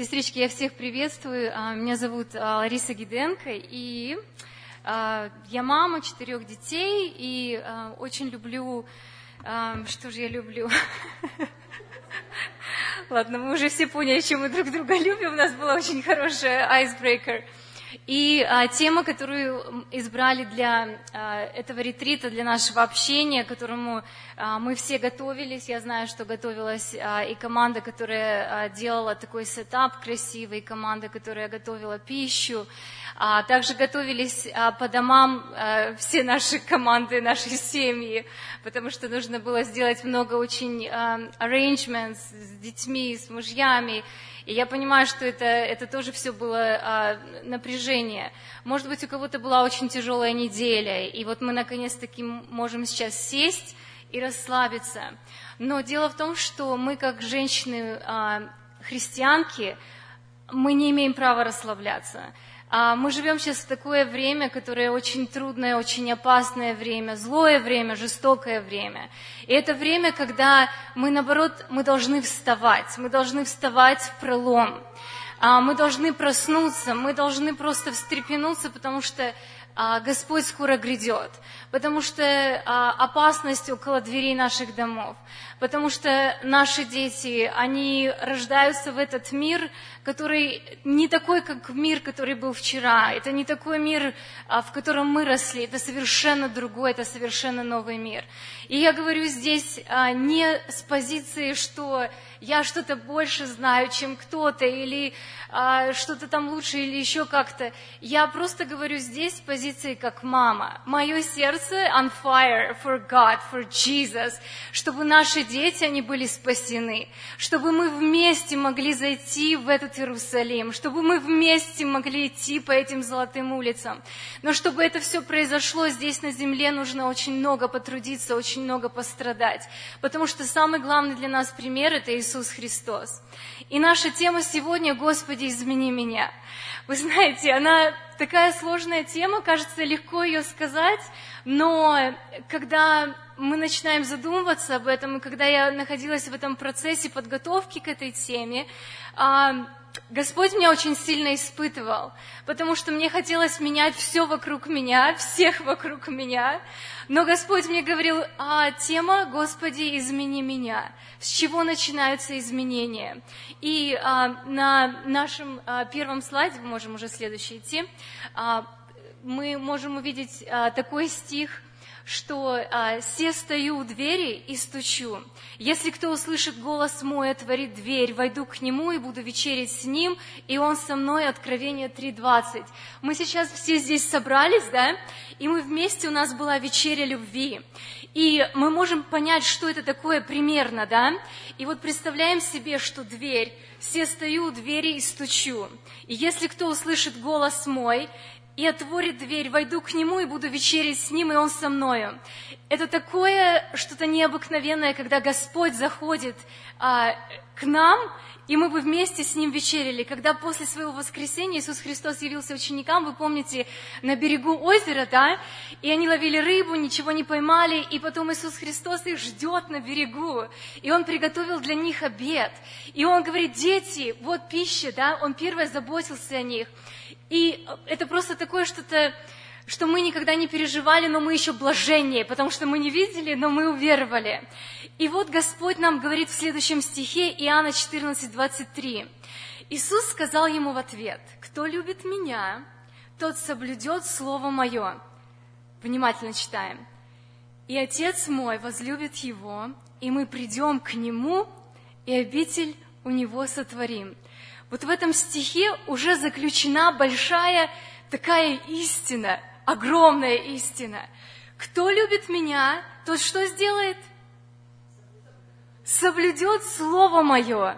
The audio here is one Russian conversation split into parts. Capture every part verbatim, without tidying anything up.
Сестрички, я всех приветствую. Меня зовут Лариса Гиденко, и я мама четырех детей, и очень люблю... Что же я люблю? Ладно, мы уже все поняли, чем мы друг друга любим. У нас была очень хорошая айсбрейкер. И тема, которую избрали для этого ретрита, для нашего общения, к которому мы все готовились, я знаю, что готовилась и команда, которая делала такой сетап красивый, команда, которая готовила пищу, также готовились по домам все наши команды, наши семьи, потому что нужно было сделать много очень arrangements с детьми, с мужьями. И я понимаю, что это, это тоже все было а, напряжение. Может быть, у кого-то была очень тяжелая неделя, и вот мы наконец-таки можем сейчас сесть и расслабиться. Но дело в том, что мы, как женщины-христианки, а, мы не имеем права расслабляться. А, мы живем сейчас в такое время, которое очень трудное, очень опасное время, злое время, жестокое время. И это время, когда мы, наоборот, мы должны вставать, мы должны вставать впролом, мы должны проснуться, мы должны просто встрепенуться, потому что Господь скоро грядет, потому что опасность около дверей наших домов, потому что наши дети, они рождаются в этот мир, который не такой, как мир, который был вчера, это не такой мир, в котором мы росли, это совершенно другой, это совершенно новый мир. И я говорю здесь не с позиции, что я что-то больше знаю, чем кто-то, или что-то там лучше, или еще как-то. Я просто говорю здесь с позиции как мама. Мое сердце on fire for God, for Jesus, чтобы наши дети, они были спасены, чтобы мы вместе могли зайти в этот Иерусалим, чтобы мы вместе могли идти по этим золотым улицам. Но чтобы это все произошло здесь на земле, нужно очень много потрудиться, очень много пострадать, потому что самый главный для нас пример – это Иисус Христос. И наша тема сегодня «Господи, измени меня». Вы знаете, она такая сложная тема, кажется, легко ее сказать, но когда мы начинаем задумываться об этом, и когда я находилась в этом процессе подготовки к этой теме, Господь меня очень сильно испытывал, потому что мне хотелось менять все вокруг меня, всех вокруг меня, но Господь мне говорил, а, тема «Господи, измени меня», с чего начинаются изменения. И а, на нашем а, первом слайде, мы можем уже следующий идти, а, мы можем увидеть а, такой стих, что «се стою у двери и стучу. Если кто услышит голос мой, отворит дверь, войду к нему и буду вечерить с ним, и он со мной». Откровение три двадцать. Мы сейчас все здесь собрались, да, и мы вместе, у нас была вечеря любви. И мы можем понять, что это такое примерно, да. И вот представляем себе, что дверь, «се стою у двери и стучу. И если кто услышит голос мой, и отворит дверь, войду к нему и буду вечерить с ним, и он со мною». Это такое что-то необыкновенное, когда Господь заходит а, к нам, и мы бы вместе с Ним вечерили. Когда после Своего воскресения Иисус Христос явился ученикам, вы помните, на берегу озера, да, и они ловили рыбу, ничего не поймали, и потом Иисус Христос их ждет на берегу, и Он приготовил для них обед. И Он говорит, дети, вот пища, да, Он первое заботился о них. И это просто такое что-то, что мы никогда не переживали, но мы еще блаженнее, потому что мы не видели, но мы уверовали. И вот Господь нам говорит в следующем стихе Иоанна четырнадцать двадцать три. Иисус сказал ему в ответ, «Кто любит меня, тот соблюдет слово мое». Внимательно читаем. «И Отец мой возлюбит его, и мы придем к нему, и обитель у него сотворим». Вот в этом стихе уже заключена большая такая истина, огромная истина. Кто любит меня, тот что сделает? Соблюдет слово мое.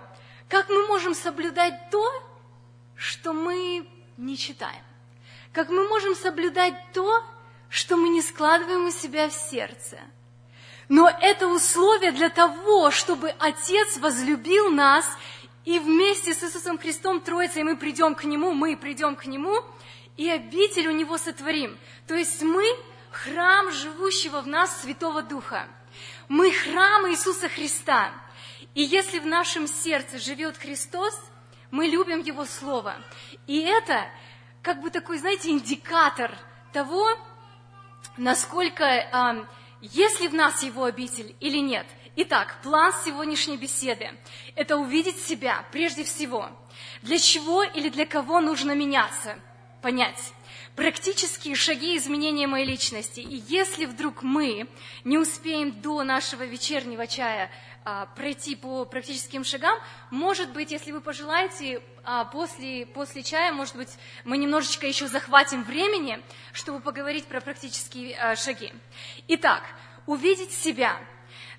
Как мы можем соблюдать то, что мы не читаем? Как мы можем соблюдать то, что мы не складываем у себя в сердце? Но это условие для того, чтобы Отец возлюбил нас, и вместе с Иисусом Христом Троицей мы придем к Нему, мы придем к Нему, и обитель у Него сотворим. То есть мы храм живущего в нас Святого Духа. Мы храм Иисуса Христа. И если в нашем сердце живет Христос, мы любим Его Слово. И это как бы такой, знаете, индикатор того, насколько, э, есть ли в нас Его обитель или нет. Итак, план сегодняшней беседы – это увидеть себя прежде всего. Для чего или для кого нужно меняться? Понять. Практические шаги изменения моей личности. И если вдруг мы не успеем до нашего вечернего чая а, пройти по практическим шагам, может быть, если вы пожелаете, а, после, после чая, может быть, мы немножечко еще захватим времени, чтобы поговорить про практические а, шаги. Итак, увидеть себя.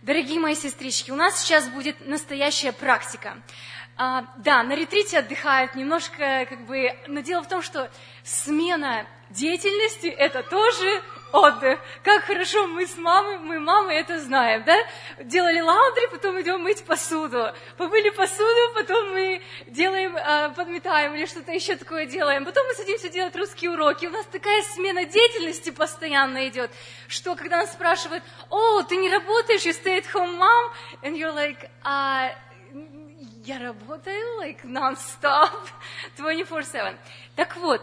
Дорогие мои сестрички, у нас сейчас будет настоящая практика. А, да, на ретрите отдыхают немножко, как бы, но дело в том, что смена деятельности – это тоже отдых. Как хорошо мы с мамой, мы мамой это знаем, да? Делали лаундри, потом идем мыть посуду. Помыли посуду, потом мы делаем, а, подметаем или что-то еще такое делаем. Потом мы садимся делать русские уроки. У нас такая смена деятельности постоянно идет, что когда нас спрашивают: «О, ты не работаешь, you stay at home, mom?» And you're like, uh, я работаю, like, non-stop, двадцать четыре семь. Так вот,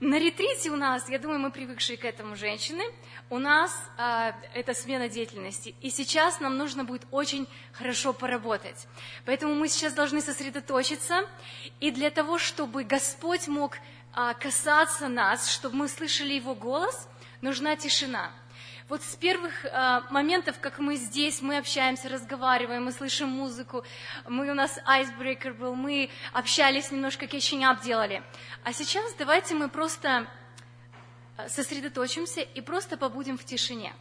на ретрите у нас, я думаю, мы привыкшие к этому женщины, у нас а, это смена деятельности. И сейчас нам нужно будет очень хорошо поработать. Поэтому мы сейчас должны сосредоточиться. И для того, чтобы Господь мог а, касаться нас, чтобы мы слышали Его голос, нужна тишина. Вот с первых э, моментов, как мы здесь, мы общаемся, разговариваем, мы слышим музыку, мы, у нас айсбрейкер был, мы общались немножко, кетчинг-ап делали. А сейчас давайте мы просто сосредоточимся и просто побудем в тишине.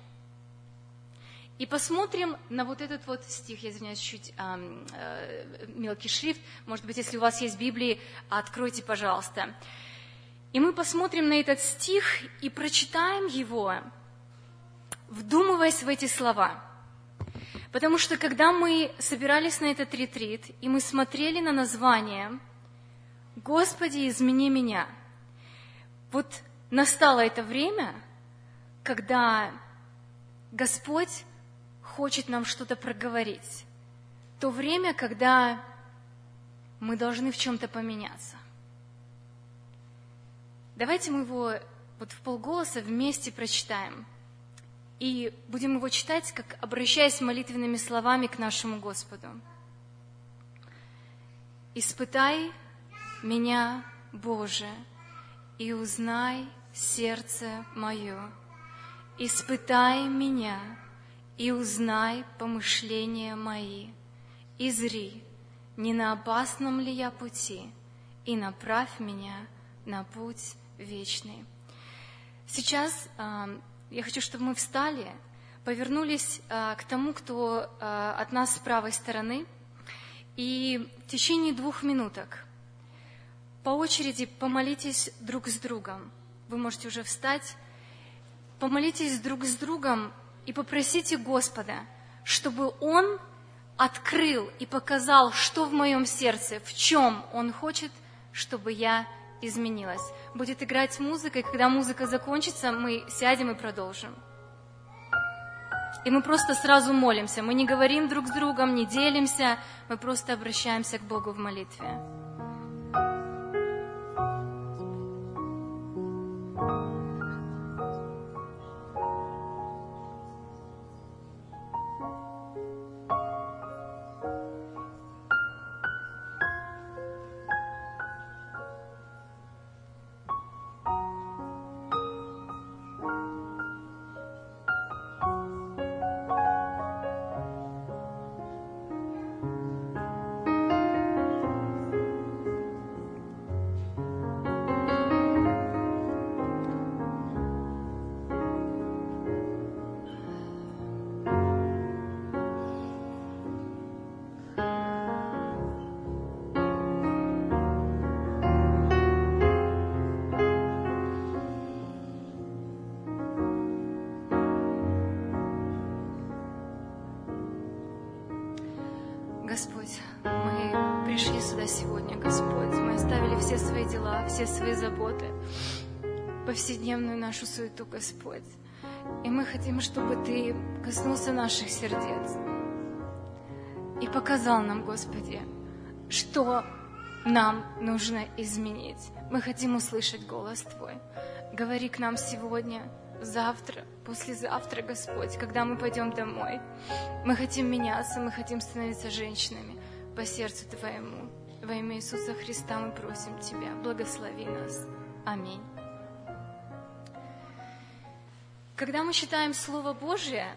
И посмотрим на вот этот вот стих, я извиняюсь, чуть э, э, мелкий шрифт, может быть, если у вас есть Библии, откройте, пожалуйста. И мы посмотрим на этот стих и прочитаем его, вдумываясь в эти слова. Потому что, когда мы собирались на этот ретрит, и мы смотрели на название «Господи, измени меня», вот настало это время, когда Господь хочет нам что-то проговорить. То время, когда мы должны в чем-то поменяться. Давайте мы его вот вполголоса вместе прочитаем. И будем его читать, как обращаясь молитвенными словами к нашему Господу. «Испытай меня, Боже, и узнай сердце мое. Испытай меня, и узнай помышления мои. И зри, не на опасном ли я пути, и направь меня на путь вечный». Сейчас... я хочу, чтобы мы встали, повернулись а, к тому, кто а, от нас с правой стороны, и в течение двух минуток по очереди помолитесь друг с другом. Вы можете уже встать. Помолитесь друг с другом и попросите Господа, чтобы Он открыл и показал, что в моем сердце, в чем Он хочет, чтобы я изменилась. Будет играть музыка, и когда музыка закончится, мы сядем и продолжим. И мы просто сразу молимся. Мы не говорим друг с другом, не делимся, мы просто обращаемся к Богу в молитве. Сегодня, Господь, мы оставили все свои дела, все свои заботы, повседневную нашу суету, Господь, и мы хотим, чтобы Ты коснулся наших сердец и показал нам, Господи, что Нам нужно изменить. Мы хотим услышать голос Твой. Говори к нам сегодня, завтра, послезавтра, Господь, когда мы пойдем домой. Мы хотим меняться, мы хотим становиться женщинами по сердцу Твоему. Во имя Иисуса Христа мы просим Тебя, благослови нас. Аминь. Когда мы читаем Слово Божие,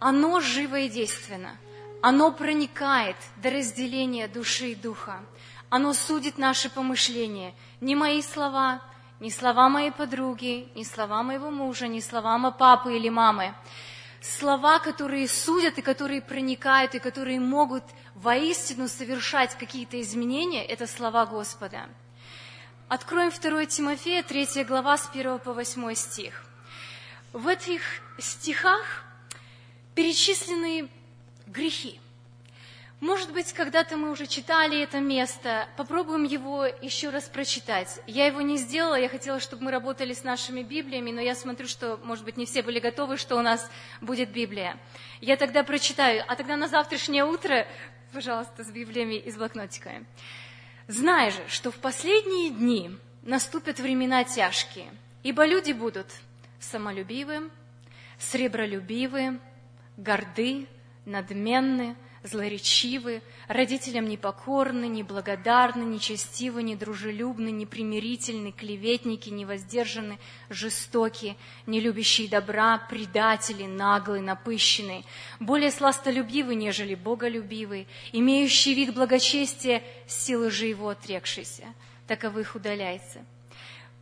оно живо и действенно. Оно проникает до разделения души и духа. Оно судит наши помышления. Не мои слова, не слова моей подруги, не слова моего мужа, не слова моего папы или мамы. Слова, которые судят и которые проникают, и которые могут воистину совершать какие-то изменения, это слова Господа. Откроем второе Тимофея, третья глава, с первого по восьмой стих. В этих стихах перечислены грехи. Может быть, когда-то мы уже читали это место, попробуем его еще раз прочитать. Я его не сделала, я хотела, чтобы мы работали с нашими Библиями, но я смотрю, что, может быть, не все были готовы, что у нас будет Библия. Я тогда прочитаю, а тогда на завтрашнее утро, пожалуйста, с Библиями и с блокнотиками. «Знай же, что в последние дни наступят времена тяжкие, ибо люди будут самолюбивы, сребролюбивы, горды, надменны, злоречивы, родителям непокорны, неблагодарны, нечестивы, недружелюбны, непримирительны, клеветники, невоздержаны, жестоки, нелюбящие добра, предатели, наглые, напыщенные, более сластолюбивы, нежели боголюбивы, имеющие вид благочестия, силы же его отрекшиеся. Таковых удаляйся».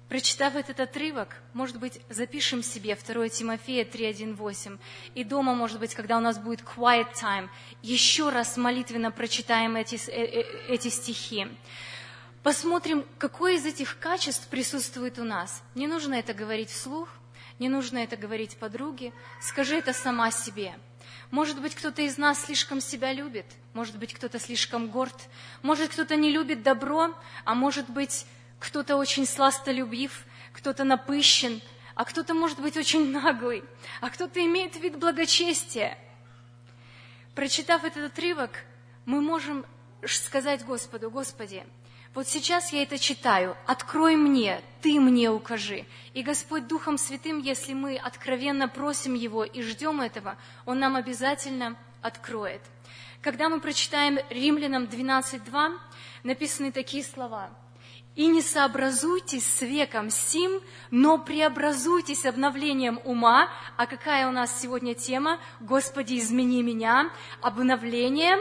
Прочитав этот отрывок, может быть, запишем себе второе Тимофея три один восемь, и дома, может быть, когда у нас будет quiet time, еще раз молитвенно прочитаем эти, эти стихи. Посмотрим, какое из этих качеств присутствует у нас. Не нужно это говорить вслух, не нужно это говорить подруге, скажи это сама себе. Может быть, кто-то из нас слишком себя любит, может быть, кто-то слишком горд, может, кто-то не любит добро, а может быть, кто-то очень сластолюбив, кто-то напыщен, а кто-то может быть очень наглый, а кто-то имеет вид благочестия. Прочитав этот отрывок, мы можем сказать Господу: «Господи, вот сейчас я это читаю, открой мне, Ты мне укажи». И Господь Духом Святым, если мы откровенно просим Его и ждем этого, Он нам обязательно откроет. Когда мы прочитаем Римлянам двенадцать два, написаны такие слова: «И не сообразуйтесь с веком сим, но преобразуйтесь обновлением ума». А какая у нас сегодня тема? «Господи, измени меня». Обновление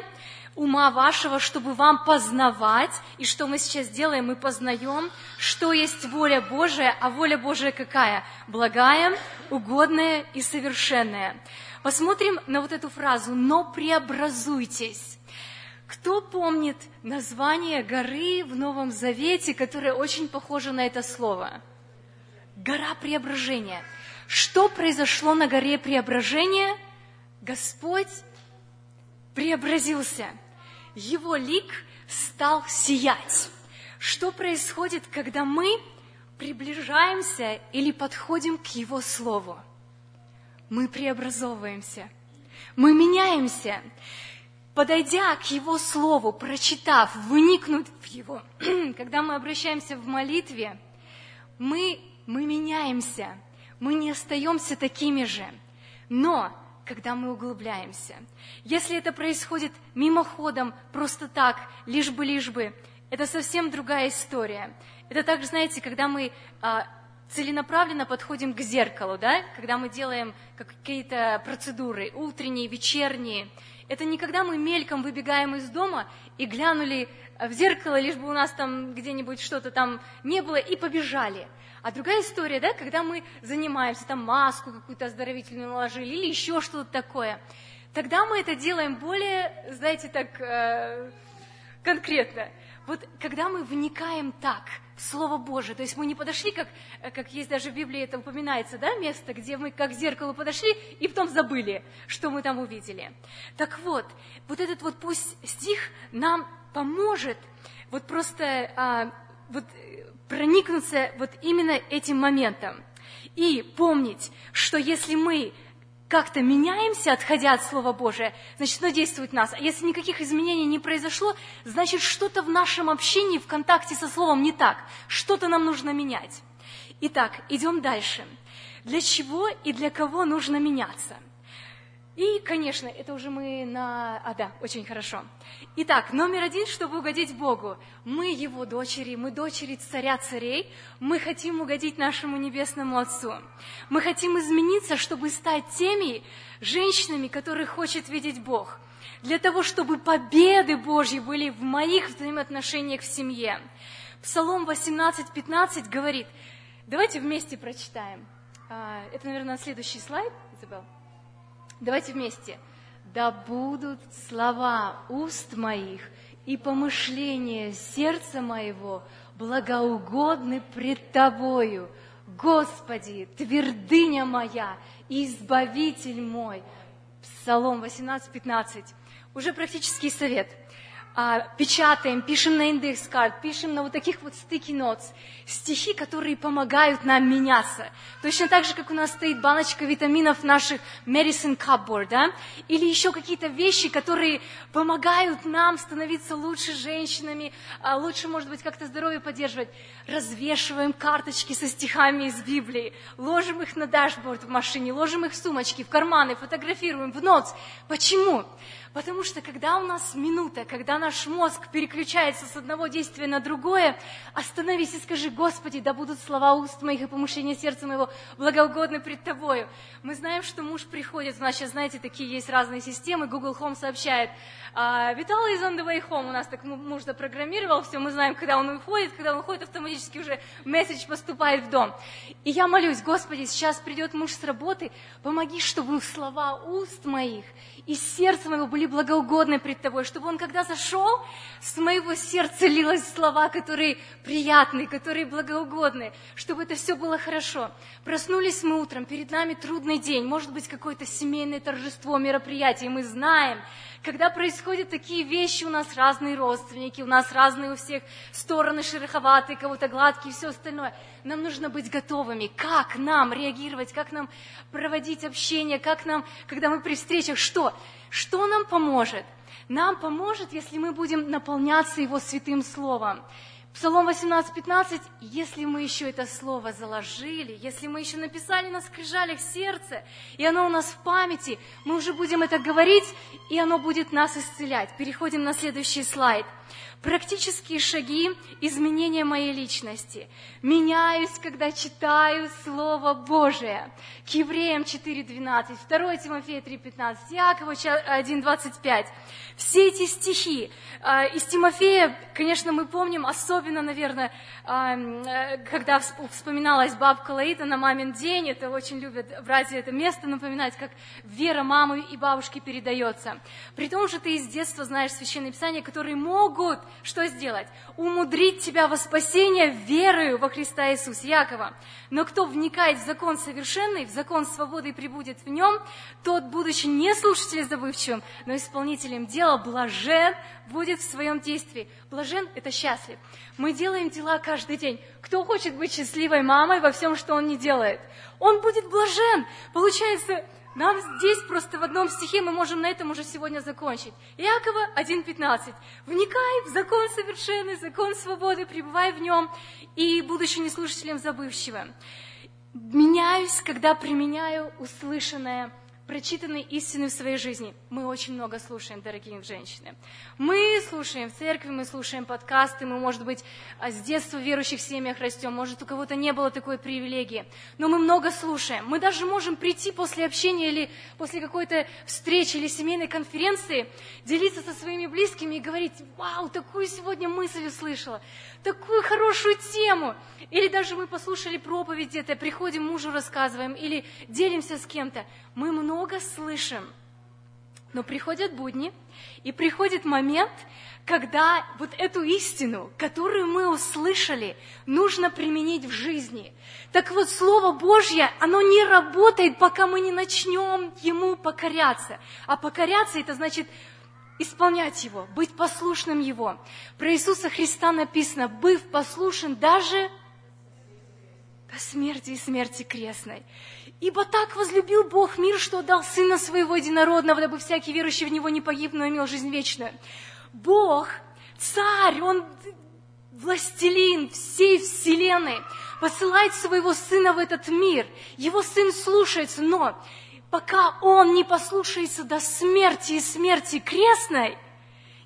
ума вашего, чтобы вам познавать. И что мы сейчас делаем? Мы познаем, что есть воля Божия. А воля Божия какая? Благая, угодная и совершенная. Посмотрим на вот эту фразу «но преобразуйтесь». Кто помнит название горы в Новом Завете, которое очень похоже на это слово? Гора преображения. Что произошло на горе преображения? Господь преобразился. Его лик стал сиять. Что происходит, когда мы приближаемся или подходим к Его Слову? Мы преобразовываемся. Мы меняемся. Подойдя к Его Слову, прочитав, вникнуть в Его, когда мы обращаемся в молитве, мы, мы меняемся, мы не остаемся такими же. Но когда мы углубляемся, если это происходит мимоходом, просто так, лишь бы, лишь бы, это совсем другая история. Это так, знаете, когда мы а, целенаправленно подходим к зеркалу, да? Когда мы делаем какие-то процедуры, утренние, вечерние. Это не когда мы мельком выбегаем из дома и глянули в зеркало, лишь бы у нас там где-нибудь что-то там не было, и побежали. А другая история, да, когда мы занимаемся, там маску какую-то оздоровительную наложили или еще что-то такое. Тогда мы это делаем более, знаете, так э, конкретно. Вот когда мы вникаем так в Слово Божие, то есть мы не подошли, как, как есть даже в Библии это упоминается, да, место, где мы как к зеркалу подошли и потом забыли, что мы там увидели. Так вот, вот этот вот пусть стих нам поможет вот просто а, вот, проникнуться вот именно этим моментом и помнить, что если мы как-то меняемся, отходя от Слова Божия, значит, оно действует в нас. А если никаких изменений не произошло, значит, что-то в нашем общении, в контакте со Словом не так. Что-то нам нужно менять. Итак, идем дальше. Для чего и для кого нужно меняться? И, конечно, это уже мы на... А, да, очень хорошо. Итак, номер один, чтобы угодить Богу. Мы Его дочери, мы дочери царя царей, мы хотим угодить нашему небесному Отцу. Мы хотим измениться, чтобы стать теми женщинами, которых хочет видеть Бог. Для того, чтобы победы Божьи были в моих взаимоотношениях в семье. Псалом восемнадцать пятнадцать говорит... Давайте вместе прочитаем. Это, наверное, следующий слайд, Изабелла. Давайте вместе. «Да будут слова уст моих и помышления сердца моего благоугодны пред Тобою, Господи, твердыня моя и избавитель мой». Псалом восемнадцать пятнадцать. Уже практический совет. Печатаем, пишем на индекс-карт, пишем на вот таких вот стики-нотс, стихи, которые помогают нам меняться. Точно так же, как у нас стоит баночка витаминов в наших medicine cupboard, да? Или еще какие-то вещи, которые помогают нам становиться лучше женщинами, лучше, может быть, как-то здоровье поддерживать. Развешиваем карточки со стихами из Библии, ложим их на дашборд в машине, ложим их в сумочки, в карманы, фотографируем, в нотс. Почему? Потому что когда у нас минута, когда наш мозг переключается с одного действия на другое, остановись и скажи: «Господи, да будут слова уст моих и помышления сердца моего благоугодны пред Тобою». Мы знаем, что муж приходит, у нас сейчас, знаете, такие есть разные системы, Google Home сообщает: «Витал is on the way home», у нас так муж запрограммировал, все, мы знаем, когда он уходит, когда он уходит, автоматически уже месседж поступает в дом. И я молюсь: «Господи, сейчас придет муж с работы, помоги, чтобы слова уст моих и сердца моего были благоугодны пред Тобой, чтобы он, когда зашел, с моего сердца лились слова, которые приятные, которые благоугодны, чтобы это все было хорошо». Проснулись мы утром, перед нами трудный день, может быть, какое-то семейное торжество, мероприятие, мы знаем, когда происходят такие вещи, у нас разные родственники, у нас разные у всех стороны шероховатые, кого-то гладкие, все остальное. Нам нужно быть готовыми, как нам реагировать, как нам проводить общение, как нам, когда мы при встречах, что? Что нам поможет? Нам поможет, если мы будем наполняться Его святым Словом. Псалом восемнадцать пятнадцать, если мы еще это слово заложили, если мы еще написали на скрижалях сердце, и оно у нас в памяти, мы уже будем это говорить, и оно будет нас исцелять. Переходим на следующий слайд. Практические шаги изменения моей личности. Меняюсь, когда читаю Слово Божие. К Евреям четыре двенадцать, второе Тимофея три пятнадцать, Иакова один двадцать пять. Все эти стихи. Из Тимофея, конечно, мы помним, особенно, наверное, когда вспоминалась бабка Лаита на мамин день, это очень любят братья это место напоминать, как вера мамы и бабушки передается. При том же ты из детства знаешь Священное Писание, которые могут что сделать? Умудрить тебя во спасение верою во Христа Иисуса, Иакова. Но кто вникает в закон совершенный, в закон свободы и пребудет в нем, тот, будучи не слушателем забывчивым, но исполнителем дела, блажен будет в своем действии. Блажен – это счастлив. Мы делаем дела каждый день. Кто хочет быть счастливой мамой во всем, что он не делает? Он будет блажен. Получается... Нам здесь просто в одном стихе мы можем на этом уже сегодня закончить. Иакова один пятнадцать. «Вникай в закон совершенный, закон свободы, пребывай в нем, и будучи неслушателем забывчивым». Меняюсь, когда применяю услышанное, прочитанные истины в своей жизни. Мы очень много слушаем, дорогие женщины. Мы слушаем в церкви, мы слушаем подкасты, мы, может быть, с детства в верующих семьях растем, может, у кого-то не было такой привилегии, но мы много слушаем. Мы даже можем прийти после общения или после какой-то встречи или семейной конференции, делиться со своими близкими и говорить: «Вау, такую сегодня мысль услышала, такую хорошую тему!» Или даже мы послушали проповедь где-то, приходим, мужу рассказываем или делимся с кем-то. Мы много много слышим, но приходят будни, и приходит момент, когда вот эту истину, которую мы услышали, нужно применить в жизни. Так вот, Слово Божье, оно не работает, пока мы не начнем ему покоряться. А покоряться – это значит исполнять его, быть послушным его. Про Иисуса Христа написано: «Быв послушен даже до смерти и смерти крестной». Ибо так возлюбил Бог мир, что отдал Сына Своего Единородного, дабы всякий верующий в Него не погиб, но имел жизнь вечную. Бог, Царь, Он властелин всей вселенной, посылает Своего Сына в этот мир. Его Сын слушается, но пока Он не послушается до смерти и смерти крестной,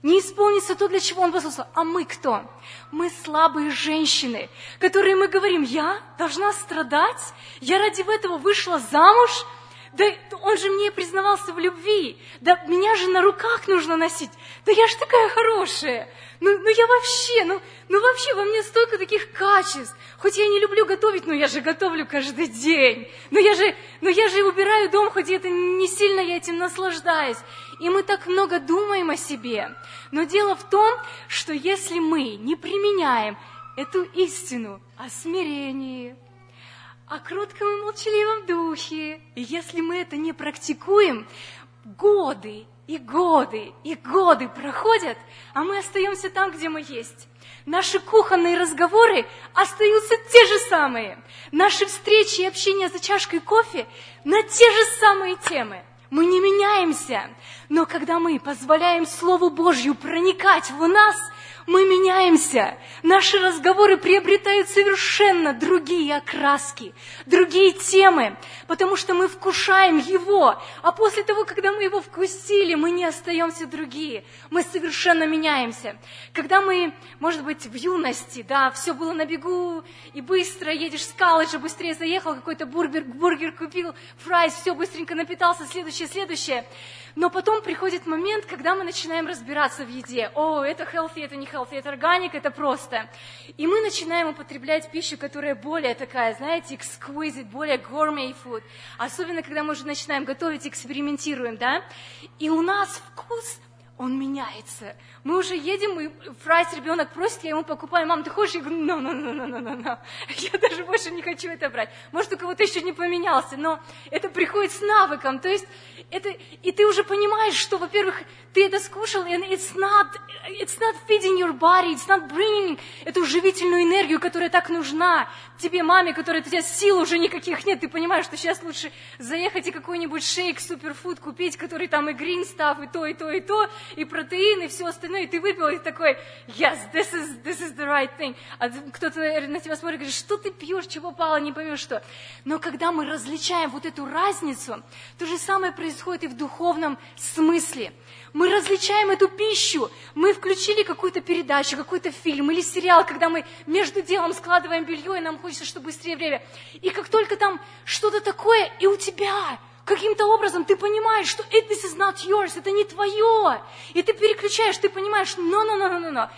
не исполнится то, для чего Он послушался. А мы кто? Мы слабые женщины, которые мы говорим, я должна страдать, я ради этого вышла замуж, да он же мне признавался в любви, да меня же на руках нужно носить, да я ж такая хорошая, ну, ну я вообще, ну, ну вообще во мне столько таких качеств, хоть я не люблю готовить, но я же готовлю каждый день, но я же, но я же убираю дом, хоть это не сильно я этим наслаждаюсь. И мы так много думаем о себе. Но дело в том, что если мы не применяем эту истину о смирении, о кротком и молчаливом духе, и если мы это не практикуем, годы и годы и годы проходят, а мы остаемся там, где мы есть. Наши кухонные разговоры остаются те же самые. Наши встречи и общение за чашкой кофе на те же самые темы. Мы не меняемся, но когда мы позволяем Слову Божью проникать в нас, мы меняемся. Наши разговоры приобретают совершенно другие окраски, другие темы, потому что мы вкушаем Его, а после того, когда мы Его вкусили, мы не остаемся другие, мы совершенно меняемся. Когда мы, может быть, в юности, да, все было на бегу, и быстро едешь с колледжа, быстрее заехал, какой-то бургер, бургер купил, фрайс, все быстренько напитался, следующее, следующее. Но потом приходит момент, когда мы начинаем разбираться в еде. О, это healthy, это не healthy, это органик, это просто. И мы начинаем употреблять пищу, которая более такая, знаете, exquisite, более gourmet food. Особенно, когда мы уже начинаем готовить, экспериментируем, да? И у нас вкус, он меняется. Мы уже едем, и фрайс ребенок просит, я ему покупаю. Мам, ты хочешь? Я говорю, no, no, no, no, no, no. Я даже больше не хочу это брать. Может, у кого-то еще не поменялся, но это приходит с навыком. То есть, это, и ты уже понимаешь, что, во-первых, ты это скушал, and it's not, it's not feeding your body, it's not bringing эту живительную энергию, которая так нужна тебе, маме, которая у тебя сил уже никаких нет. Ты понимаешь, что сейчас лучше заехать и какой-нибудь шейк, суперфуд купить, который там и green stuff, и то, и то, и то, и протеин, и все остальное, и ты выпил, и такой, yes, this is, this is the right thing. А кто-то на тебя смотрит и говорит, что ты пьешь, чего пало, не поймешь что. Но когда мы различаем вот эту разницу, то же самое происходит и в духовном смысле. Мы различаем эту пищу, мы включили какую-то передачу, какой-то фильм или сериал, когда мы между делом складываем белье, и нам хочется, чтобы быстрее время. И как только там что-то такое, и у тебя... каким-то образом ты понимаешь, что this is not yours, это не твое. И ты переключаешь, ты понимаешь, no, no, no, no, no,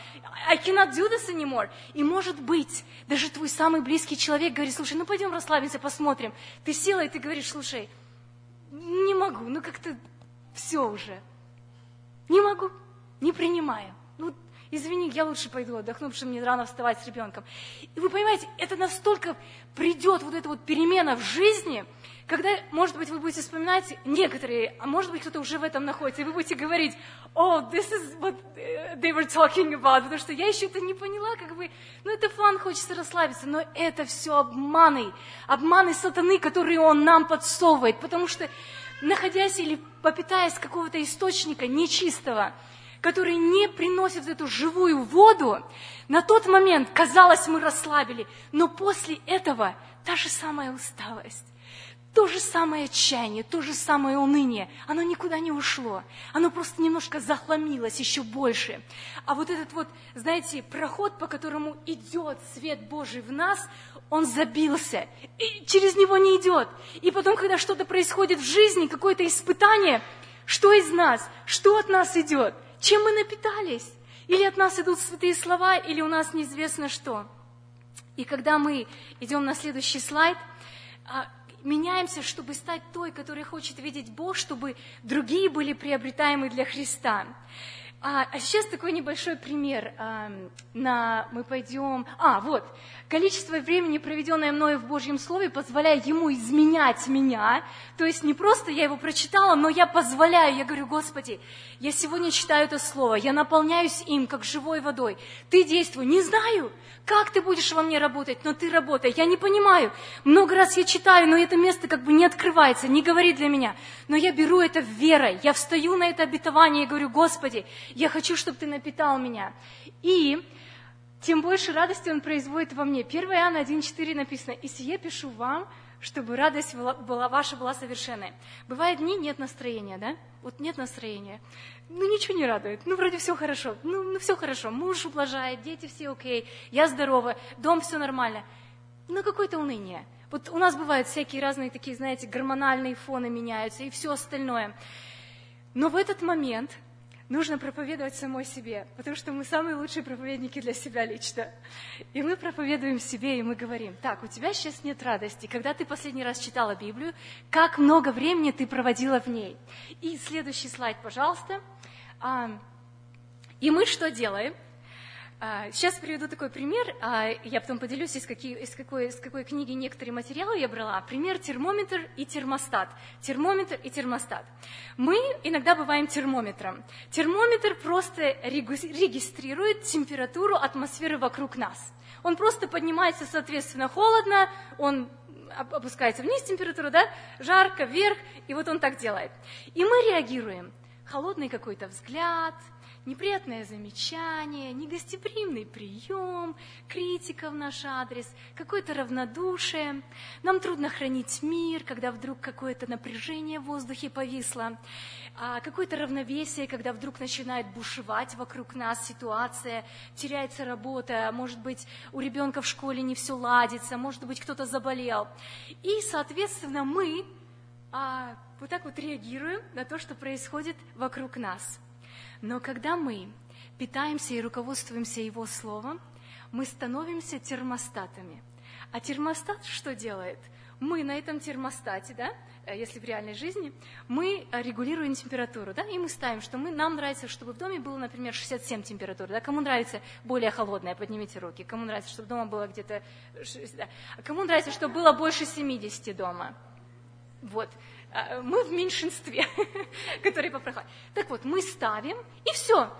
I cannot do this anymore. И может быть, даже твой самый близкий человек говорит, слушай, ну пойдем расслабимся, посмотрим. Ты села, и ты говоришь, слушай, не могу, ну как-то все уже. Не могу, не принимаю. Ну, извини, я лучше пойду отдохну, потому что мне рано вставать с ребенком. И вы понимаете, это настолько придет вот эта вот перемена в жизни, когда, может быть, вы будете вспоминать некоторые, а может быть, кто-то уже в этом находится, и вы будете говорить, oh, this is what they were talking about, потому что я еще это не поняла, как бы, ну, это фан, хочется расслабиться, но это все обманы, обманы сатаны, которые он нам подсовывает, потому что, находясь или попитаясь какого-то источника нечистого, который не приносит эту живую воду, на тот момент, казалось, мы расслабили, но после этого та же самая усталость, то же самое отчаяние, то же самое уныние, оно никуда не ушло, оно просто немножко захламилось еще больше. А вот этот вот, знаете, проход, по которому идет свет Божий в нас, он забился, и через него не идет. И потом, когда что-то происходит в жизни, какое-то испытание, что из нас, что от нас идет? Чем мы напитались? Или от нас идут святые слова, или у нас неизвестно что. И когда мы идем на следующий слайд, меняемся, чтобы стать той, которой хочет видеть Бог, чтобы другие были приобретаемы для Христа. А, а сейчас такой небольшой пример. А, на, мы пойдем... А, вот. Количество времени, проведенное мною в Божьем Слове, позволяет Ему изменять меня. То есть не просто я его прочитала, но я позволяю. Я говорю: Господи, я сегодня читаю это Слово, я наполняюсь им, как живой водой. Ты действуй. Не знаю, как ты будешь во мне работать, но ты работай. Я не понимаю. Много раз я читаю, но это место как бы не открывается, не говорит для меня. Но я беру это верой. Я встаю на это обетование и говорю: Господи, я хочу, чтобы Ты напитал меня. И тем больше радости Он производит во мне. первое Иоанна один четыре написано: «И сие пишу вам, чтобы радость была, ваша была совершенной». Бывают дни, нет настроения, да? Вот нет настроения. Ну, ничего не радует. Ну, вроде все хорошо. Ну, ну все хорошо. Муж ублажает, дети все окей, я здорова, дом все нормально. Но какое-то уныние. Вот у нас бывают всякие разные такие, знаете, гормональные фоны меняются и все остальное. Но в этот момент... нужно проповедовать самой себе, потому что мы самые лучшие проповедники для себя лично. И мы проповедуем себе, и мы говорим: так, у тебя сейчас нет радости. Когда ты последний раз читала Библию, как много времени ты проводила в ней? И следующий слайд, пожалуйста. И мы что делаем? Сейчас приведу такой пример, я потом поделюсь, из какой, из какой, из какой книги некоторые материалы я брала. Пример: термометр и термостат. Термометр и термостат. Мы иногда бываем термометром. Термометр просто регистрирует температуру атмосферы вокруг нас. Он просто поднимается, соответственно, холодно, он опускается вниз, температура, да, жарко, вверх, и вот он так делает. И мы реагируем. Холодный какой-то взгляд, неприятное замечание, негостеприимный прием, критика в наш адрес, какое-то равнодушие. Нам трудно хранить мир, когда вдруг какое-то напряжение в воздухе повисло, какое-то равновесие, когда вдруг начинает бушевать вокруг нас ситуация, теряется работа, может быть, у ребенка в школе не все ладится, может быть, кто-то заболел. И, соответственно, мы вот так вот реагируем на то, что происходит вокруг нас. Но когда мы питаемся и руководствуемся Его Словом, мы становимся термостатами. А термостат что делает? Мы на этом термостате, да, если в реальной жизни, мы регулируем температуру, да, и мы ставим, что мы, нам нравится, чтобы в доме было, например, шестьдесят семь температур, да, кому нравится более холодное, поднимите руки, кому нравится, чтобы дома было где-то шестьдесят, да, а кому нравится, чтобы было больше семидесяти дома. Вот. Мы в меньшинстве, которые попрохали. Так вот, мы ставим, и все.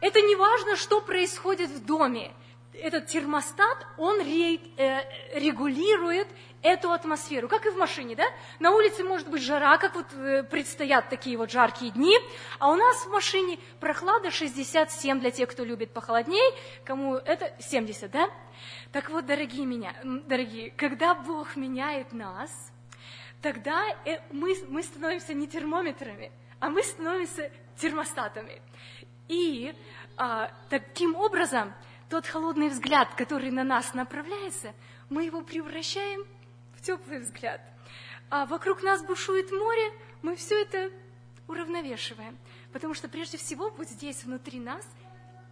Это не важно, что происходит в доме. Этот термостат, он ре, э, регулирует эту атмосферу, как и в машине, да? На улице может быть жара, как вот предстоят такие вот жаркие дни, а у нас в машине прохлада шестьдесят семь для тех, кто любит похолодней, кому это семьдесят, да? Так вот, дорогие меня, дорогие, когда Бог меняет нас, тогда мы, мы становимся не термометрами, а мы становимся термостатами. И а, таким образом тот холодный взгляд, который на нас направляется, мы его превращаем в теплый взгляд. А вокруг нас бушует море, мы все это уравновешиваем. Потому что прежде всего вот здесь внутри нас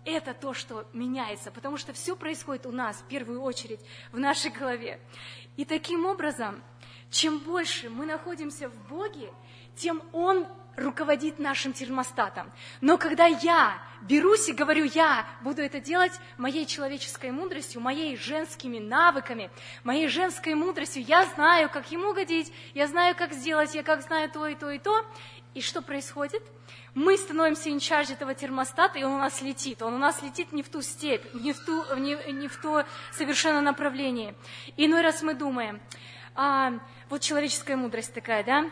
это то, что меняется, потому что все происходит у нас в первую очередь в нашей голове. И таким образом... чем больше мы находимся в Боге, тем Он руководит нашим термостатом. Но когда я берусь и говорю: я буду это делать моей человеческой мудростью, моей женскими навыками, моей женской мудростью, я знаю, как ему угодить, я знаю, как сделать, я как знаю то и то и то, и что происходит? Мы становимся in charge этого термостата, и он у нас летит. Он у нас летит не в ту степь, не в, ту, не, не в то совершенно направление. Иной раз мы думаем... А, вот человеческая мудрость такая, да,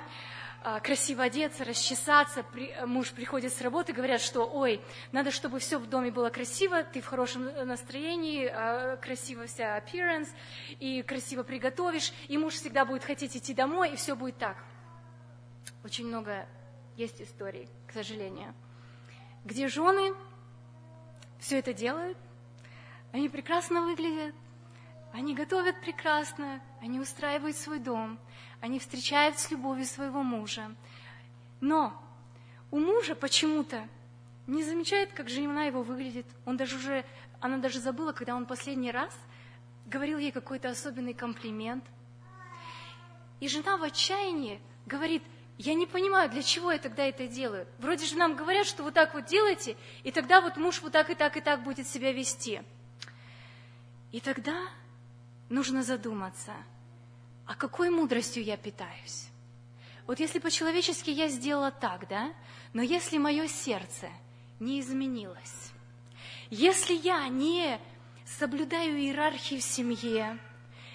а, красиво одеться, расчесаться, при, муж приходит с работы, говорят, что, ой, надо, чтобы все в доме было красиво, ты в хорошем настроении, а, красиво вся appearance, и красиво приготовишь, и муж всегда будет хотеть идти домой, и все будет так. Очень много есть историй, к сожалению, где жены все это делают, они прекрасно выглядят, они готовят прекрасно, они устраивают свой дом, они встречают с любовью своего мужа. Но у мужа почему-то не замечает, как жена его выглядит. Он даже уже, она даже забыла, когда он последний раз говорил ей какой-то особенный комплимент. И жена в отчаянии говорит: Я не понимаю, для чего я тогда это делаю? Вроде же нам говорят, что вот так вот делайте, и тогда вот муж вот так и так и так будет себя вести. И тогда нужно задуматься, а какой мудростью я питаюсь? Вот если по-человечески я сделала так, да, но если мое сердце не изменилось, если я не соблюдаю иерархию в семье,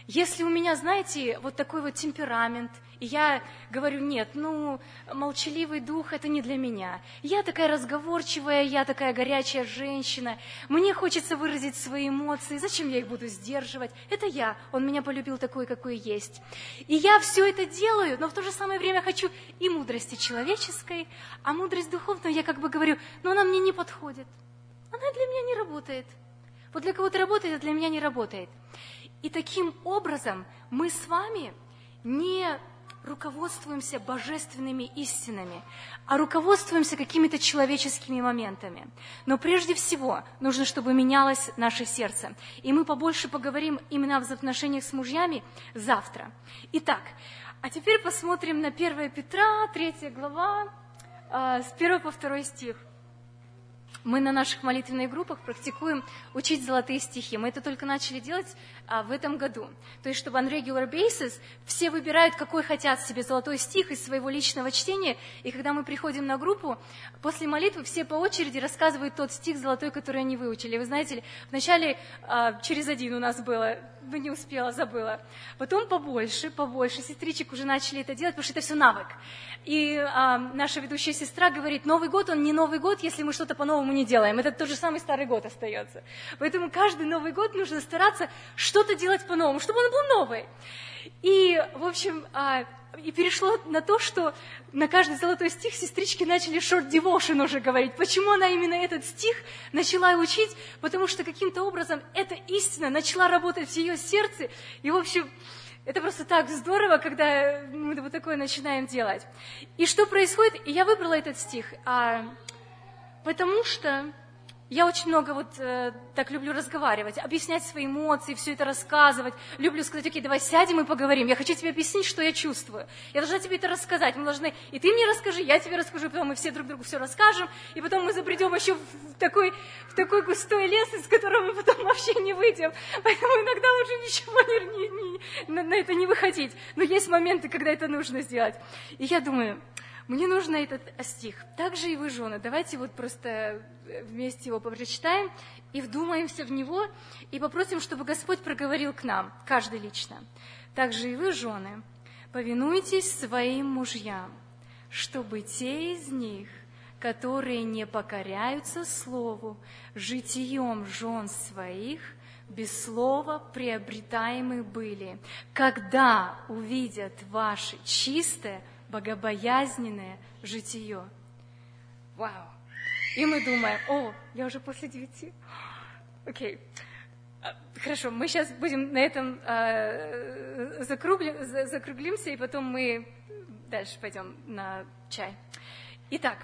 если у меня, знаете, вот такой вот темперамент, и я говорю, нет, ну, молчаливый дух – это не для меня. Я такая разговорчивая, я такая горячая женщина, мне хочется выразить свои эмоции, зачем я их буду сдерживать? Это я, он меня полюбил такой, какой есть. И я все это делаю, но в то же самое время хочу и мудрости человеческой, а мудрость духовную я как бы говорю, но она мне не подходит, она для меня не работает. Вот для кого-то работает, а для меня не работает. И таким образом мы с вами не руководствуемся божественными истинами, а руководствуемся какими-то человеческими моментами. Но прежде всего нужно, чтобы менялось наше сердце. И мы побольше поговорим именно об отношениях с мужьями завтра. Итак, а теперь посмотрим на первое Петра, третья глава, с первого по второй стих. Мы на наших молитвенных группах практикуем учить золотые стихи. Мы это только начали делать а, в этом году. То есть, чтобы on regular basis все выбирают, какой хотят себе золотой стих из своего личного чтения. И когда мы приходим на группу, после молитвы все по очереди рассказывают тот стих золотой, который они выучили. Вы знаете, вначале а, через один у нас было, но не успела, забыла. Потом побольше, побольше. Сестричек уже начали это делать, потому что это все навык. И а, наша ведущая сестра говорит, Новый год, он не Новый год, если мы что-то по-новому не делаем. Это тот же самый старый год остается. Поэтому каждый Новый год нужно стараться что-то делать по-новому, чтобы он был новый. И, в общем, а, и перешло на то, что на каждый золотой стих сестрички начали short devotion уже говорить. Почему она именно этот стих начала учить? Потому что каким-то образом эта истина начала работать в ее сердце. И, в общем, это просто так здорово, когда мы вот такое начинаем делать. И что происходит? И я выбрала этот стих. А, Потому что я очень много вот э, так люблю разговаривать, объяснять свои эмоции, все это рассказывать. Люблю сказать, окей, давай сядем и поговорим. Я хочу тебе объяснить, что я чувствую. Я должна тебе это рассказать. Мы должны, и ты мне расскажи, я тебе расскажу, и потом мы все друг другу все расскажем, и потом мы забредем еще в такой, в такой густой лес, из которого мы потом вообще не выйдем. Поэтому иногда лучше ничего не, не, не, на, на это не выходить. Но есть моменты, когда это нужно сделать. И я думаю... Мне нужен этот стих. Также и вы, жены. Давайте вот просто вместе его прочитаем и вдумаемся в него, и попросим, чтобы Господь проговорил к нам, каждый лично. Также и вы, жены, повинуйтесь своим мужьям, чтобы те из них, которые не покоряются слову, житием жен своих, без слова приобретаемы были, когда увидят ваше чистое, богобоязненное житие. Вау! И мы думаем, о, я уже после девяти. Окей. Хорошо, мы сейчас будем на этом э, закругли, закруглимся, и потом мы дальше пойдем на чай. Итак,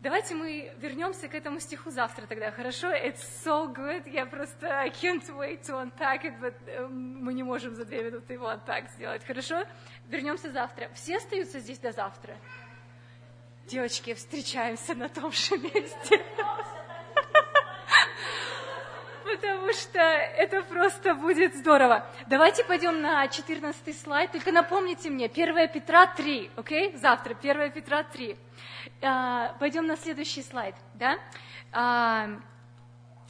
давайте мы вернемся к этому стиху завтра тогда, хорошо? It's so good. Я просто I can't wait to unpack it, but uh, мы не можем за две минуты его unpack сделать, хорошо? Вернемся завтра. Все остаются здесь до завтра? Девочки, встречаемся на том же месте. Потому что это просто будет здорово. Давайте пойдем на четырнадцатый слайд. Только напомните мне, первое Петра три, окей? Okay? Завтра, первое Петра три. А, пойдем на следующий слайд, да? А,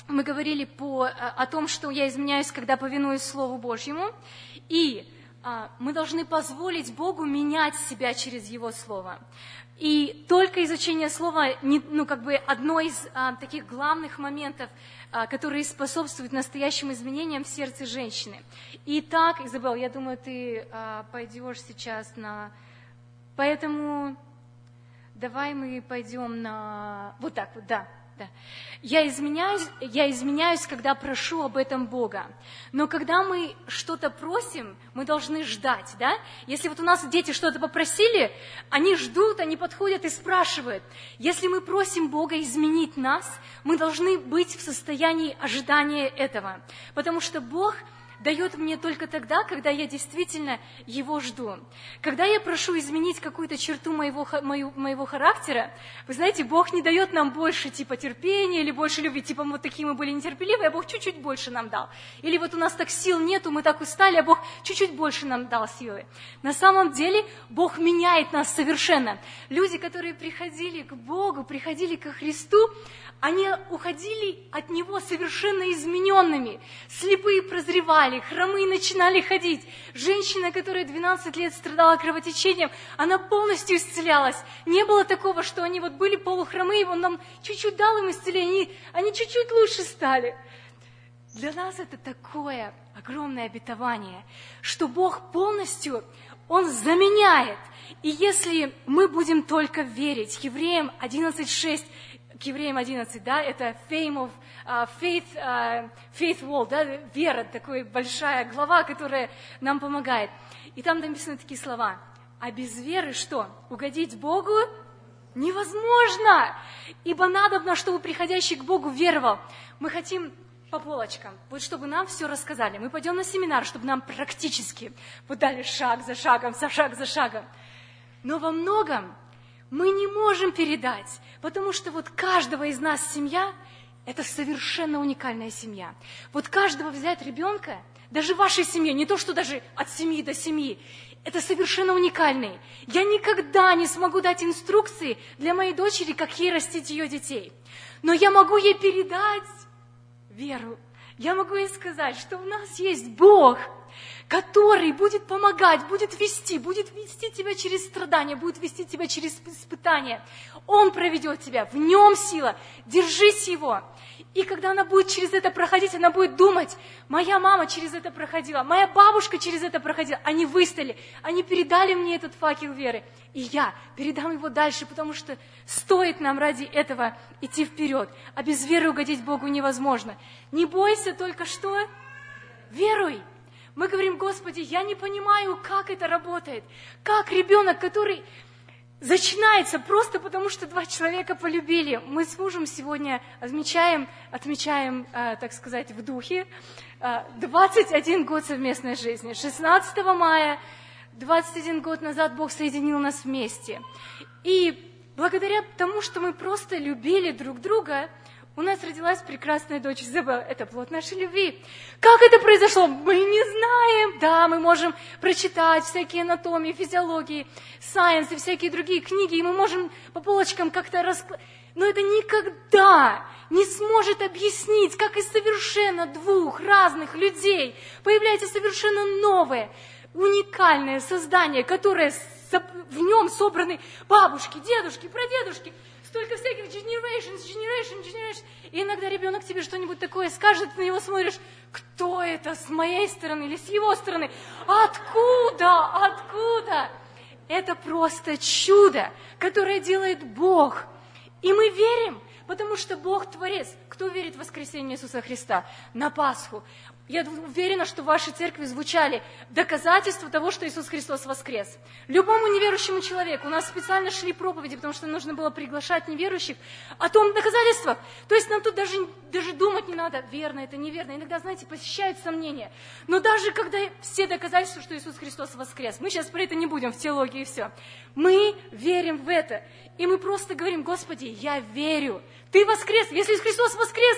мы говорили по, о том, что я изменяюсь, когда повинуюсь Слову Божьему. И а, мы должны позволить Богу менять себя через Его Слово. И только изучение слова, ну, как бы одно из а, таких главных моментов, а, которые способствуют настоящим изменениям в сердце женщины. Итак, Изабелл, я думаю, ты а, пойдешь сейчас на... Поэтому давай мы пойдем на... Вот так вот, да. да. Я изменяюсь, я изменяюсь, когда прошу об этом Бога. Но когда мы что-то просим, мы должны ждать, да? Если вот у нас дети что-то попросили, они ждут, они подходят и спрашивают. Если мы просим Бога изменить нас, мы должны быть в состоянии ожидания этого. Потому что Бог дает мне только тогда, когда я действительно его жду. Когда я прошу изменить какую-то черту моего, мою, моего характера, вы знаете, Бог не дает нам больше типа терпения или больше любви, типа вот такие мы были нетерпеливые, а Бог чуть-чуть больше нам дал. Или вот у нас так сил нету, мы так устали, а Бог чуть-чуть больше нам дал силы. На самом деле Бог меняет нас совершенно. Люди, которые приходили к Богу, приходили ко Христу, они уходили от Него совершенно измененными. Слепые прозревали, хромые начинали ходить. Женщина, которая двенадцать лет страдала кровотечением, она полностью исцелялась. Не было такого, что они вот были полухромые, Он нам чуть-чуть дал им исцеление, они, они чуть-чуть лучше стали. Для нас это такое огромное обетование, что Бог полностью, Он заменяет. И если мы будем только верить, Евреям одиннадцать шесть, к Евреям одиннадцать, да, это fame of, uh, faith, uh, faith wall, да, вера, такая большая глава, которая нам помогает. И там написаны такие слова. А без веры что? Угодить Богу невозможно, ибо надобно, чтобы приходящий к Богу веровал. Мы хотим по полочкам, вот чтобы нам все рассказали. Мы пойдем на семинар, чтобы нам практически вот дали шаг за шагом, за шаг за шагом. Но во многом мы не можем передать, потому что вот каждого из нас семья – это совершенно уникальная семья. Вот каждого взять ребенка, даже в вашей семье, не то что даже от семьи до семьи, это совершенно уникальный. Я никогда не смогу дать инструкции для моей дочери, как ей растить ее детей. Но я могу ей передать веру. Я могу ей сказать, что у нас есть Бог, который будет помогать, будет вести, будет вести тебя через страдания, будет вести тебя через испытания. Он проведет тебя, в Нем сила, держись Его. И когда она будет через это проходить, она будет думать, моя мама через это проходила, моя бабушка через это проходила. Они выстали, они передали мне этот факел веры, и я передам его дальше, потому что стоит нам ради этого идти вперед. А без веры угодить Богу невозможно. Не бойся только что, веруй. Мы говорим, Господи, я не понимаю, как это работает. Как ребенок, который зачинается просто потому, что два человека полюбили. Мы с мужем сегодня отмечаем, отмечаем э, так сказать, в духе э, двадцать один год совместной жизни. шестнадцатого мая, двадцать один год назад Бог соединил нас вместе. И благодаря тому, что мы просто любили друг друга, у нас родилась прекрасная дочь Зеба. Это плод нашей любви. Как это произошло? Мы не знаем. Да, мы можем прочитать всякие анатомии, физиологии, сайенсы, всякие другие книги, и мы можем по полочкам как-то раскладывать. Но это никогда не сможет объяснить, как из совершенно двух разных людей появляется совершенно новое, уникальное создание, которое в нем собраны бабушки, дедушки, прадедушки, столько всяких generations, generations, generations. И иногда ребенок тебе что-нибудь такое скажет, ты на него смотришь, кто это с моей стороны или с его стороны? Откуда? Откуда? Это просто чудо, которое делает Бог. И мы верим, потому что Бог Творец. Кто верит в воскресение Иисуса Христа на Пасху? Я уверена, что в вашей церкви звучали доказательства того, что Иисус Христос воскрес. Любому неверующему человеку, у нас специально шли проповеди, потому что нужно было приглашать неверующих, о том доказательствах. То есть нам тут даже, даже думать не надо, верно это, неверно. Иногда, знаете, посещают сомнения. Но даже когда все доказательства, что Иисус Христос воскрес, мы сейчас про это не будем в теологии и все. Мы верим в это. И мы просто говорим, Господи, я верю. Ты воскрес. Если Иисус Христос воскрес,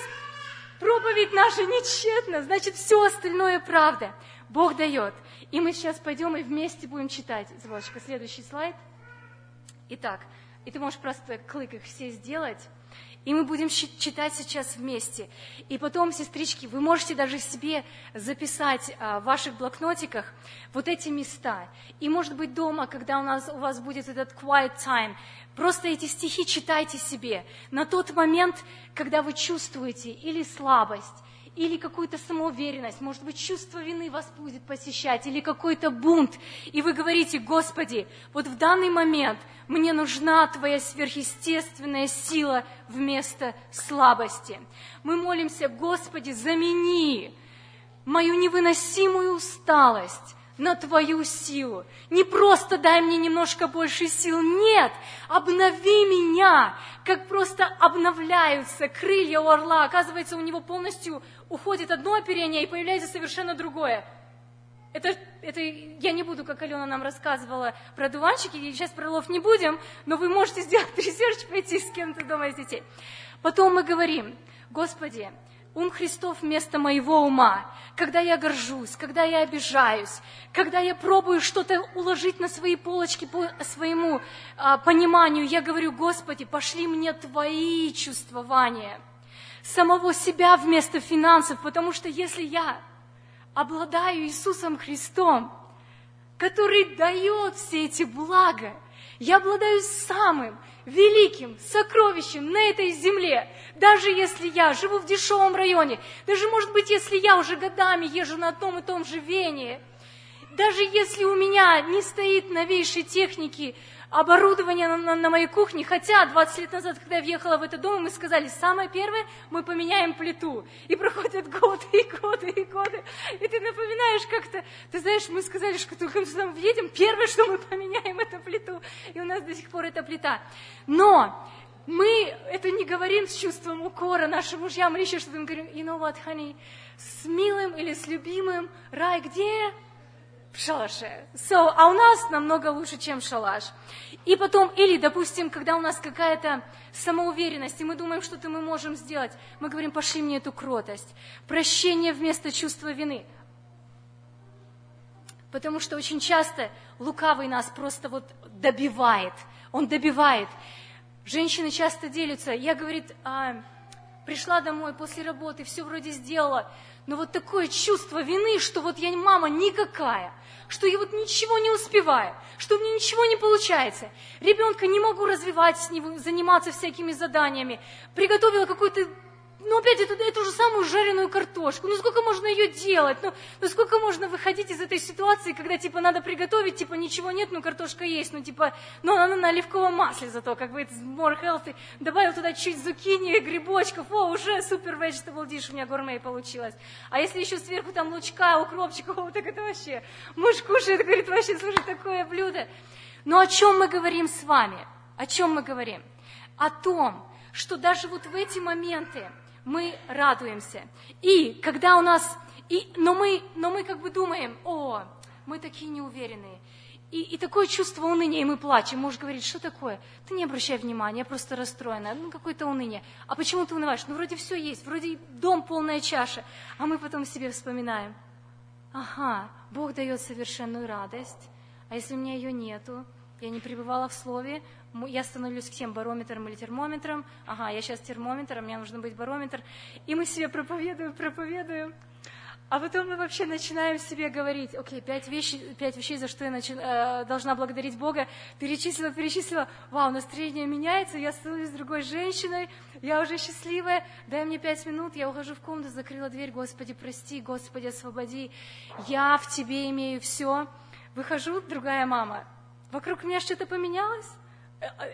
проповедь наша не тщетна, значит, все остальное правда. Бог дает. И мы сейчас пойдем и вместе будем читать. Золочка, следующий слайд. Итак, и ты можешь просто клик их все сделать. И мы будем читать сейчас вместе. И потом, сестрички, вы можете даже себе записать а, в ваших блокнотиках вот эти места. И, может быть, дома, когда у нас, у вас будет этот quiet time, просто эти стихи читайте себе на тот момент, когда вы чувствуете или слабость, или какую-то самоуверенность, может быть, чувство вины вас будет посещать, или какой-то бунт, и вы говорите, Господи, вот в данный момент мне нужна Твоя сверхъестественная сила вместо слабости. Мы молимся, Господи, замени мою невыносимую усталость на Твою силу. Не просто дай мне немножко больше сил, нет, обнови меня, как просто обновляются крылья у орла. Оказывается, у него полностью уходит одно оперение и появляется совершенно другое. Это, это я не буду, как Алена нам рассказывала про дуванчики, и сейчас про орлов не будем, но вы можете сделать ресерч, пойти с кем-то дома из детей. Потом мы говорим: Господи, ум Христов вместо моего ума. Когда я горжусь, когда я обижаюсь, когда я пробую что-то уложить на свои полочки по своему а, пониманию, я говорю: Господи, пошли мне Твои чувствования, самого себя вместо финансов, потому что если я обладаю Иисусом Христом, который дает все эти блага, я обладаю самым великим сокровищем на этой земле, даже если я живу в дешевом районе, даже, может быть, если я уже годами езжу на одном и том же вене, даже если у меня не стоит новейшей техники оборудования на, на, на моей кухне, хотя двадцать лет назад, когда я въехала в этот дом, мы сказали: самое первое, мы поменяем плиту. И проходят годы, и годы, и годы, и ты напоминаешь как-то, ты знаешь, мы сказали, что когда мы въедем, первое, что мы поменяем, это плиту, и у нас до сих пор это плита. Но мы это не говорим с чувством укора нашим мужьям, мы еще что-то мы говорим: you know what, honey, с милым или с любимым рай где? В шалаше. So, а у нас намного лучше, чем шалаш. И потом, или, допустим, когда у нас какая-то самоуверенность, и мы думаем, что-то мы можем сделать, мы говорим: пошли мне эту кротость. Прощение вместо чувства вины. Потому что очень часто лукавый нас просто вот добивает. Он добивает. Женщины часто делятся. Я, говорит, а, пришла домой после работы, все вроде сделала, но вот такое чувство вины, что вот я мама никакая, что я вот ничего не успеваю, что у меня ничего не получается. Ребенка не могу развивать, с ним заниматься всякими заданиями. Приготовила какую-то, ну опять эту, эту же самую жареную картошку. Ну сколько можно ее делать? Ну, ну сколько можно выходить из этой ситуации, когда типа надо приготовить, типа ничего нет, ну картошка есть, ну типа, ну она на оливковом масле зато, как бы это more healthy. Добавил туда чуть зукини, грибочков, о, уже супер vegetable dish у меня гурме получилось. А если еще сверху там лучка, укропчика, о, так это вообще, муж кушает, говорит, вообще, слушай, такое блюдо. Но о чем мы говорим с вами? О чем мы говорим? О том, что даже вот в эти моменты мы радуемся. И когда у нас... И, но, мы, но мы как бы думаем: о, мы такие неуверенные. И, и такое чувство уныния, и мы плачем. Муж говорит: что такое? Ты не обращай внимания, я просто расстроена. Ну, какое-то уныние. А почему ты унываешь? Ну, вроде все есть, вроде дом полная чаша. А мы потом себе вспоминаем: ага, Бог дает совершенную радость, а если у меня ее нету, я не пребывала в слове, я становлюсь всем барометром или термометром. Ага, я сейчас термометр, а мне нужно быть барометр. И мы себе проповедуем, проповедуем. А потом мы вообще начинаем себе говорить: окей, пять вещей, пять вещей, за что я начи... э, должна благодарить Бога. Перечислила, перечислила. Вау, настроение меняется, я становлюсь другой женщиной, я уже счастливая. Дай мне пять минут, я ухожу в комнату, закрыла дверь. Господи, прости, Господи, освободи. Я в Тебе имею все. Выхожу, другая мама. Вокруг меня что-то поменялось.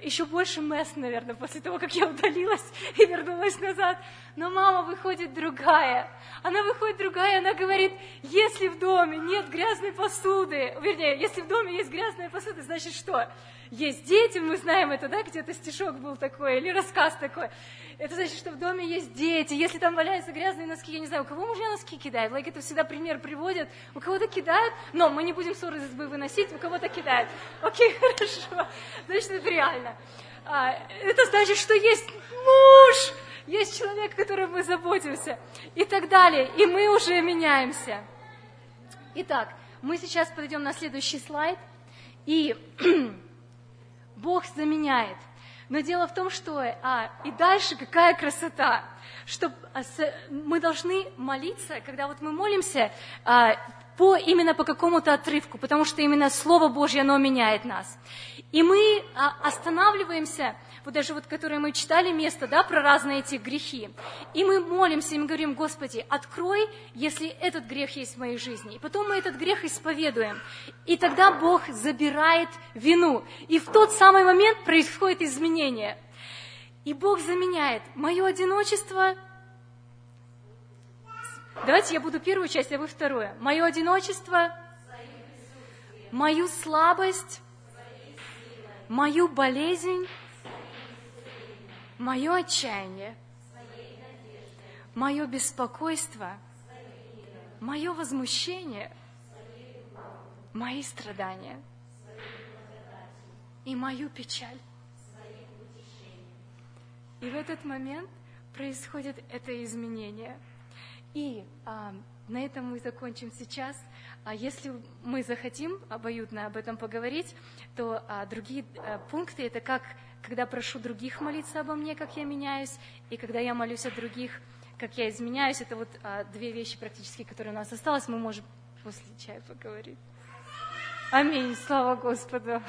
Еще больше месс, наверное, после того, как я удалилась и вернулась назад. Но мама выходит другая. Она выходит другая, она говорит: если в доме нет грязной посуды, вернее, если в доме есть грязная посуда, значит что? Есть дети, мы знаем это, да, где-то стишок был такой, или рассказ такой. Это значит, что в доме есть дети. Если там валяются грязные носки, я не знаю, у кого мужья носки кидают. Like, это всегда пример приводят. У кого-то кидают, но мы не будем ссоры из избы выносить, у кого-то кидают. Окей, хорошо. Значит, это реально. Это значит, что есть муж, есть человек, о котором мы заботимся, и так далее. И мы уже меняемся. Итак, мы сейчас подойдем на следующий слайд. И... Бог заменяет. Но дело в том, что... А, и дальше какая красота! Что мы должны молиться, когда вот мы молимся а, по, именно по какому-то отрывку, потому что именно Слово Божье, оно меняет нас. И мы а, останавливаемся, вот даже вот, которое мы читали место, да, про разные эти грехи, и мы молимся, и мы говорим: Господи, открой, если этот грех есть в моей жизни. И потом мы этот грех исповедуем, и тогда Бог забирает вину. И в тот самый момент происходит изменение. И Бог заменяет мое одиночество. Давайте я буду первую часть, а вы вторую. Мое одиночество мою слабость, мою болезнь, мое отчаяние, мое беспокойство, мое возмущение, мои страдания и мою печаль. И в этот момент происходит это изменение. И а, на этом мы закончим сейчас. А если мы захотим обоюдно об этом поговорить, то а, другие а, пункты – это как, когда прошу других молиться обо мне, как я меняюсь, и когда я молюсь о других, как я изменяюсь. Это вот а, две вещи практически, которые у нас осталось. Мы можем после чая поговорить. Аминь. Слава Господу.